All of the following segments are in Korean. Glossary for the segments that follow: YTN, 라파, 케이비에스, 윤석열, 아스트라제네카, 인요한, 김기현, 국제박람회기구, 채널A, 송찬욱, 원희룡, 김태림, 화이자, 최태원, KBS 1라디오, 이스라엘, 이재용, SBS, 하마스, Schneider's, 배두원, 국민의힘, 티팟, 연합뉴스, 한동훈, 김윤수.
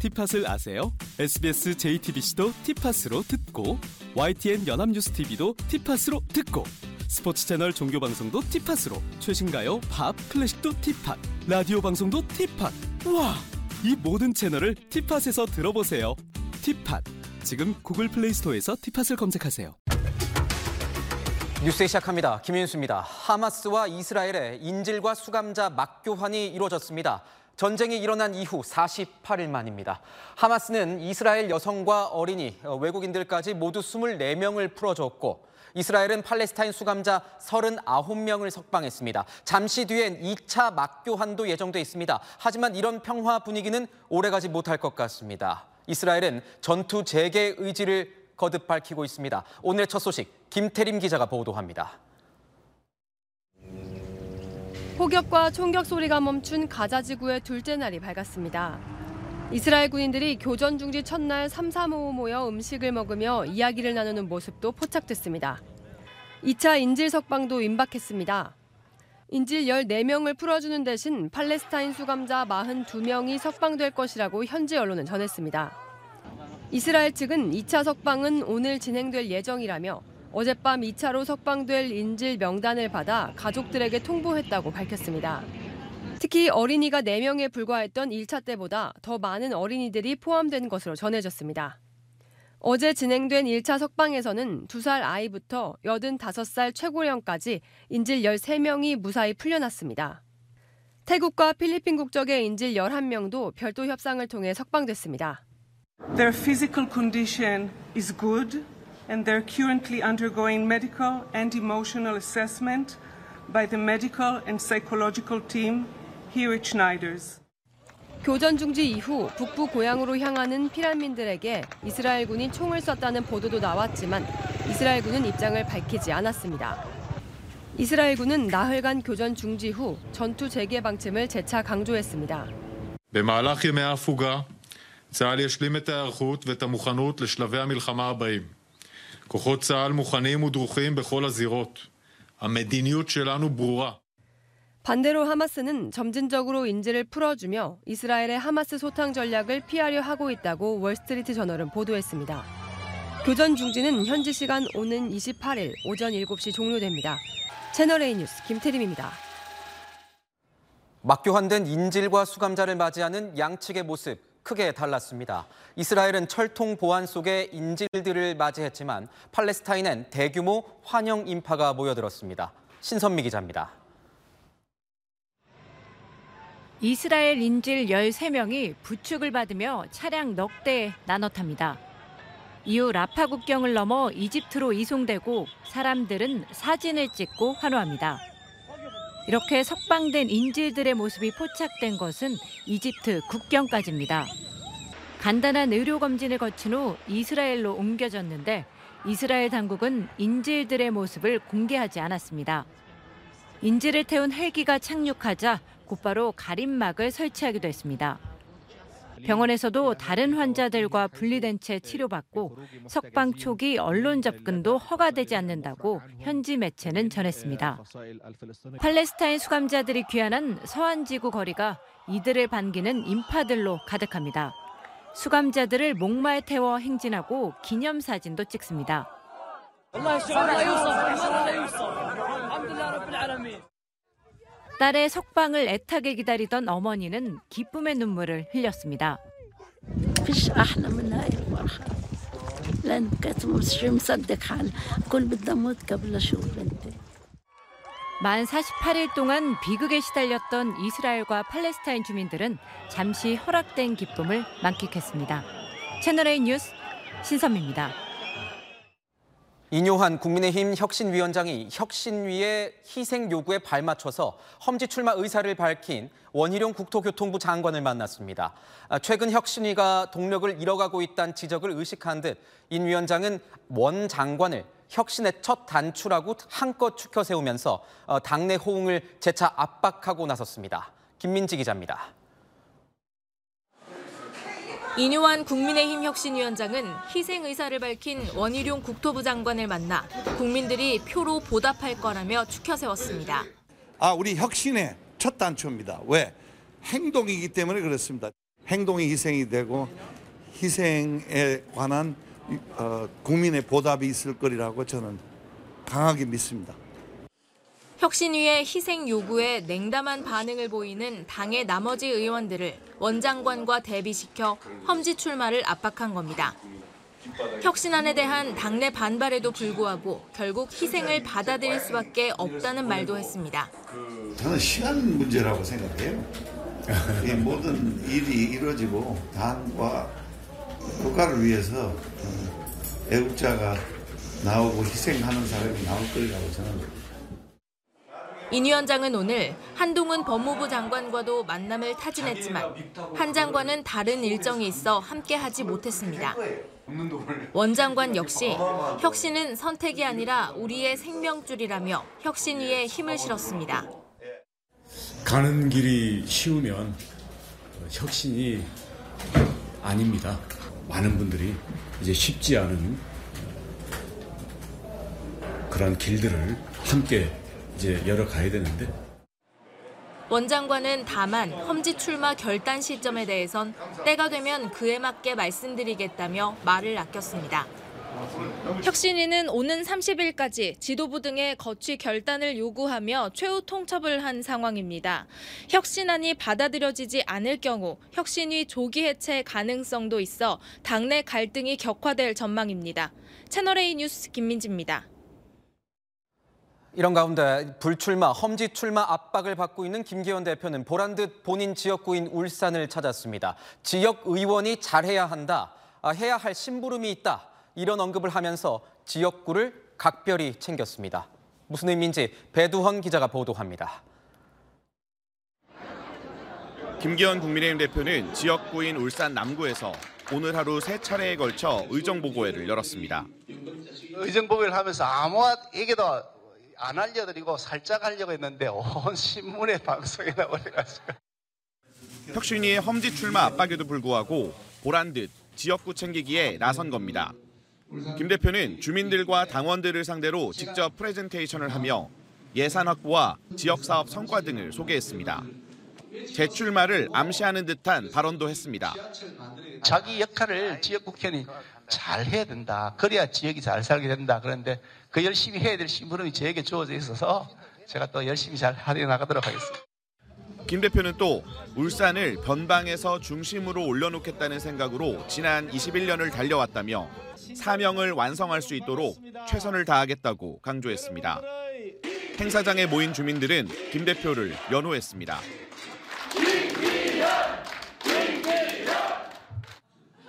티팟을 아세요? SBS JTBC도 티팟으로 듣고 YTN 연합뉴스 TV도 티팟으로 듣고 스포츠 채널 종교 방송도 티팟으로 최신가요, 팝, 클래식도 티팟, 라디오 방송도 티팟. 우와! 이 모든 채널을 티팟에서 들어보세요. 티팟. 지금 구글 플레이 스토어에서 티팟을 검색하세요. 뉴스 시작합니다. 김윤수입니다. 하마스와 이스라엘의 인질과 수감자 맞교환이 이루어졌습니다. 전쟁이 일어난 이후 48일 만입니다. 하마스는 이스라엘 여성과 어린이, 외국인들까지 모두 24명을 풀어줬고 이스라엘은 팔레스타인 수감자 39명을 석방했습니다. 잠시 뒤엔 2차 맞교환도 예정돼 있습니다. 하지만 이런 평화 분위기는 오래가지 못할 것 같습니다. 이스라엘은 전투 재개 의지를 거듭 밝히고 있습니다. 오늘의 첫 소식, 김태림 기자가 보도합니다. 폭격과 총격 소리가 멈춘 가자 지구의 둘째 날이 밝았습니다. 이스라엘 군인들이 교전 중지 첫날 삼삼오오 모여 음식을 먹으며 이야기를 나누는 모습도 포착됐습니다. 2차 인질 석방도 임박했습니다. 인질 14명을 풀어주는 대신 팔레스타인 수감자 42명이 석방될 것이라고 현지 언론은 전했습니다. 이스라엘 측은 2차 석방은 오늘 진행될 예정이라며 어젯밤 2차로 석방될 인질 명단을 받아 가족들에게 통보했다고 밝혔습니다. 특히 어린이가 4명에 불과했던 1차 때보다 더 많은 어린이들이 포함된 것으로 전해졌습니다. 어제 진행된 1차 석방에서는 2살 아이부터 85살 최고령까지 인질 13명이 무사히 풀려났습니다. 태국과 필리핀 국적의 인질 11명도 별도 협상을 통해 석방됐습니다. Their physical condition is good. And they're currently undergoing medical and emotional assessment by the medical and psychological team here at Schneider's. 교전 중지 이후 북부 고향으로 향하는 피난민들에게 이스라엘 군이 총을 쐈다는 보도도 나왔지만 이스라엘 군은 입장을 밝히지 않았습니다. 이스라엘 군은 나흘간 교전 중지 후 전투 재개 방침을 재차 강조했습니다. במהלך ימי ההפוגה, צה"ל ישלים את ההיערכות ואת המוכנות לשלבי המלחמה הבאים. כוחות צה"ל מוכנים ודרוכים בכל הזירות. המדיניות שלנו ברורה. 반대로 하마스는 점진적으로 인질을 풀어주며 이스라엘의 하마스 소탕 전략을 피하려 하고 있다고 월스트리트 저널은 보도했습니다. 교전 중지는 현지 시간 오는 28일 오전 7시 종료됩니다. 채널A 뉴스 김태림입니다. 맞교환된 인질과 수감자를 맞이하는 양측의 모습 크게 달랐습니다. 이스라엘은 철통 보안 속에 인질들을 맞이했지만 팔레스타인엔 대규모 환영 인파가 모여들었습니다. 신선미 기자입니다. 이스라엘 인질 13명이 부축을 받으며 차량 넉 대에 나눠 탑니다. 이후 라파 국경을 넘어 이집트로 이송되고 사람들은 사진을 찍고 환호합니다. 이렇게 석방된 인질들의 모습이 포착된 것은 이집트 국경까지입니다. 간단한 의료검진을 거친 후 이스라엘로 옮겨졌는데 이스라엘 당국은 인질들의 모습을 공개하지 않았습니다. 인질을 태운 헬기가 착륙하자 곧바로 가림막을 설치하기도 했습니다. 병원에서도 다른 환자들과 분리된 채 치료받고 석방 초기 언론 접근도 허가되지 않는다고 현지 매체는 전했습니다. 팔레스타인 수감자들이 귀환한 서안지구 거리가 이들을 반기는 인파들로 가득합니다. 수감자들을 목마에 태워 행진하고 기념사진도 찍습니다. 딸의 석방을 애타게 기다리던 어머니는 기쁨의 눈물을 흘렸습니다. 만 48일 동안 비극에 시달렸던 이스라엘과 팔레스타인 주민들은 잠시 허락된 기쁨을 만끽했습니다. 채널A 뉴스 신선미입니다. 인요한 국민의힘 혁신위원장이 혁신위의 희생 요구에 발맞춰서 험지 출마 의사를 밝힌 원희룡 국토교통부 장관을 만났습니다. 최근 혁신위가 동력을 잃어가고 있다는 지적을 의식한 듯 인 위원장은 원 장관을 혁신의 첫 단추라고 한껏 추켜세우면서 당내 호응을 재차 압박하고 나섰습니다. 김민지 기자입니다. 인요한 국민의힘 혁신위원장은 희생 의사를 밝힌 원희룡 국토부 장관을 만나 국민들이 표로 보답할 거라며 추켜세웠습니다. 우리 혁신의 첫 단추입니다. 왜? 행동이기 때문에 그렇습니다. 행동이 희생이 되고 희생에 관한 국민의 보답이 있을 거리라고 저는 강하게 믿습니다. 혁신위의 희생 요구에 냉담한 반응을 보이는 당의 나머지 의원들을 원장관과 대비시켜 험지 출마를 압박한 겁니다. 혁신안에 대한 당내 반발에도 불구하고 결국 희생을 받아들일 수밖에 없다는 말도 했습니다. 저는 시간 문제라고 생각해요. 이 모든 일이 이루어지고 당과 국가를 위해서 애국자가 나오고 희생하는 사람이 나올 거라고 저는. 인 위원장은 오늘 한동훈 법무부 장관과도 만남을 타진했지만 한 장관은 다른 일정이 있어 함께하지 못했습니다. 원 장관 역시 혁신은 선택이 아니라 우리의 생명줄이라며 혁신위에 힘을 실었습니다. 가는 길이 쉬우면 혁신이 아닙니다. 많은 분들이 이제 쉽지 않은 그런 길들을 함께 이제 열어가야 되는데. 원 장관은 다만 험지 출마 결단 시점에 대해선 때가 되면 그에 맞게 말씀드리겠다며 말을 아꼈습니다. 혁신위는 오는 30일까지 지도부 등의 거취 결단을 요구하며 최후 통첩을 한 상황입니다. 혁신안이 받아들여지지 않을 경우 혁신위 조기 해체 가능성도 있어 당내 갈등이 격화될 전망입니다. 채널A 뉴스 김민지입니다. 이런 가운데 불출마, 험지 출마 압박을 받고 있는 김기현 대표는 보란듯 본인 지역구인 울산을 찾았습니다. 지역 의원이 잘해야 한다, 해야 할 심부름이 있다, 이런 언급을 하면서 지역구를 각별히 챙겼습니다. 무슨 의미인지 배두원 기자가 보도합니다. 김기현 국민의힘 대표는 지역구인 울산 남구에서 오늘 하루 3차례에 걸쳐 의정보고회를 열었습니다. 의정보고회를 하면서 아무 얘기도 안 알려드리고 살짝 하려고 했는데 온 신문의 방송에 나와가지고. 혁신위의 험지 출마 압박에도 불구하고 보란 듯 지역구 챙기기에 나선 겁니다. 김 대표는 주민들과 당원들을 상대로 직접 프레젠테이션을 하며 예산 확보와 지역사업 성과 등을 소개했습니다. 재출마를 암시하는 듯한 발언도 했습니다. 자기 역할을 지역국회의원이 잘 해야 된다. 그래야 지역이 잘 살게 된다. 그런데 그 열심히 해야 될 심부름이 저에게 주어져 있어서 제가 또 열심히 잘 해나가도록 하겠습니다. 김 대표는 또 울산을 변방에서 중심으로 올려놓겠다는 생각으로 지난 21년을 달려왔다며 사명을 완성할 수 있도록 최선을 다하겠다고 강조했습니다. 행사장에 모인 주민들은 김 대표를 연호했습니다.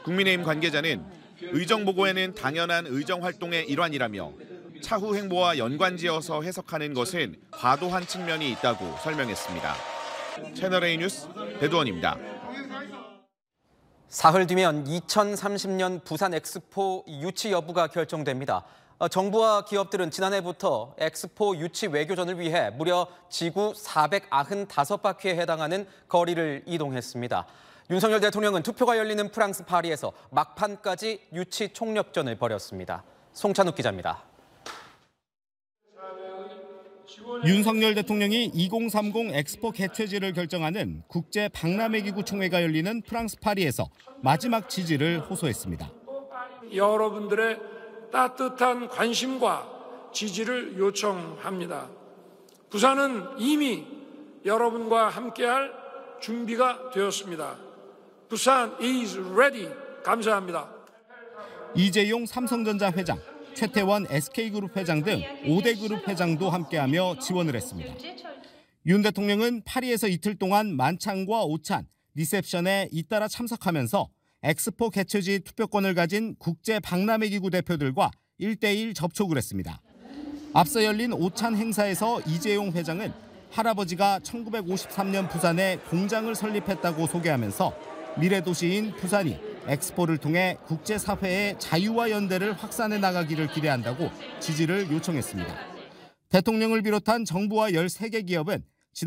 국민의힘 관계자는 의정보고회는 당연한 의정활동의 일환이라며 차후 행보와 연관지어서 해석하는 것은 과도한 측면이 있다고 설명했습니다. 채널A 뉴스 배두원입니다. 사흘 뒤면 2030년 부산 엑스포 유치 여부가 결정됩니다. 정부와 기업들은 지난해부터 엑스포 유치 외교전을 위해 무려 지구 495바퀴에 해당하는 거리를 이동했습니다. 윤석열 대통령은 투표가 열리는 프랑스 파리에서 막판까지 유치 총력전을 벌였습니다. 송찬욱 기자입니다. 윤석열 대통령이 2030 엑스포 개최지를 결정하는 국제박람회기구 총회가 열리는 프랑스 파리에서 마지막 지지를 호소했습니다. 여러분들의 따뜻한 관심과 지지를 요청합니다. 부산은 이미 여러분과 함께할 준비가 되었습니다. 부산 is ready. 감사합니다. 이재용 삼성전자 회장, 최태원 SK그룹 회장 등 5대 그룹 회장도 함께하며 지원을 했습니다. 윤 대통령은 파리에서 이틀 동안 만찬과 오찬, 리셉션에 잇따라 참석하면서 엑스포 개최지 투표권을 가진 국제박람회기구 대표들과 1대1 접촉을 했습니다. 앞서 열린 오찬 행사에서 이재용 회장은 할아버지가 1953년 부산에 공장을 설립했다고 소개하면서 미래도시인 부산이 엑스포를 통해 국제사회의 자유와 연대를 확산해 나가기를 기대한다고 지지를 요청했습니다. 대통령을 비롯한 정부와 13개 기업은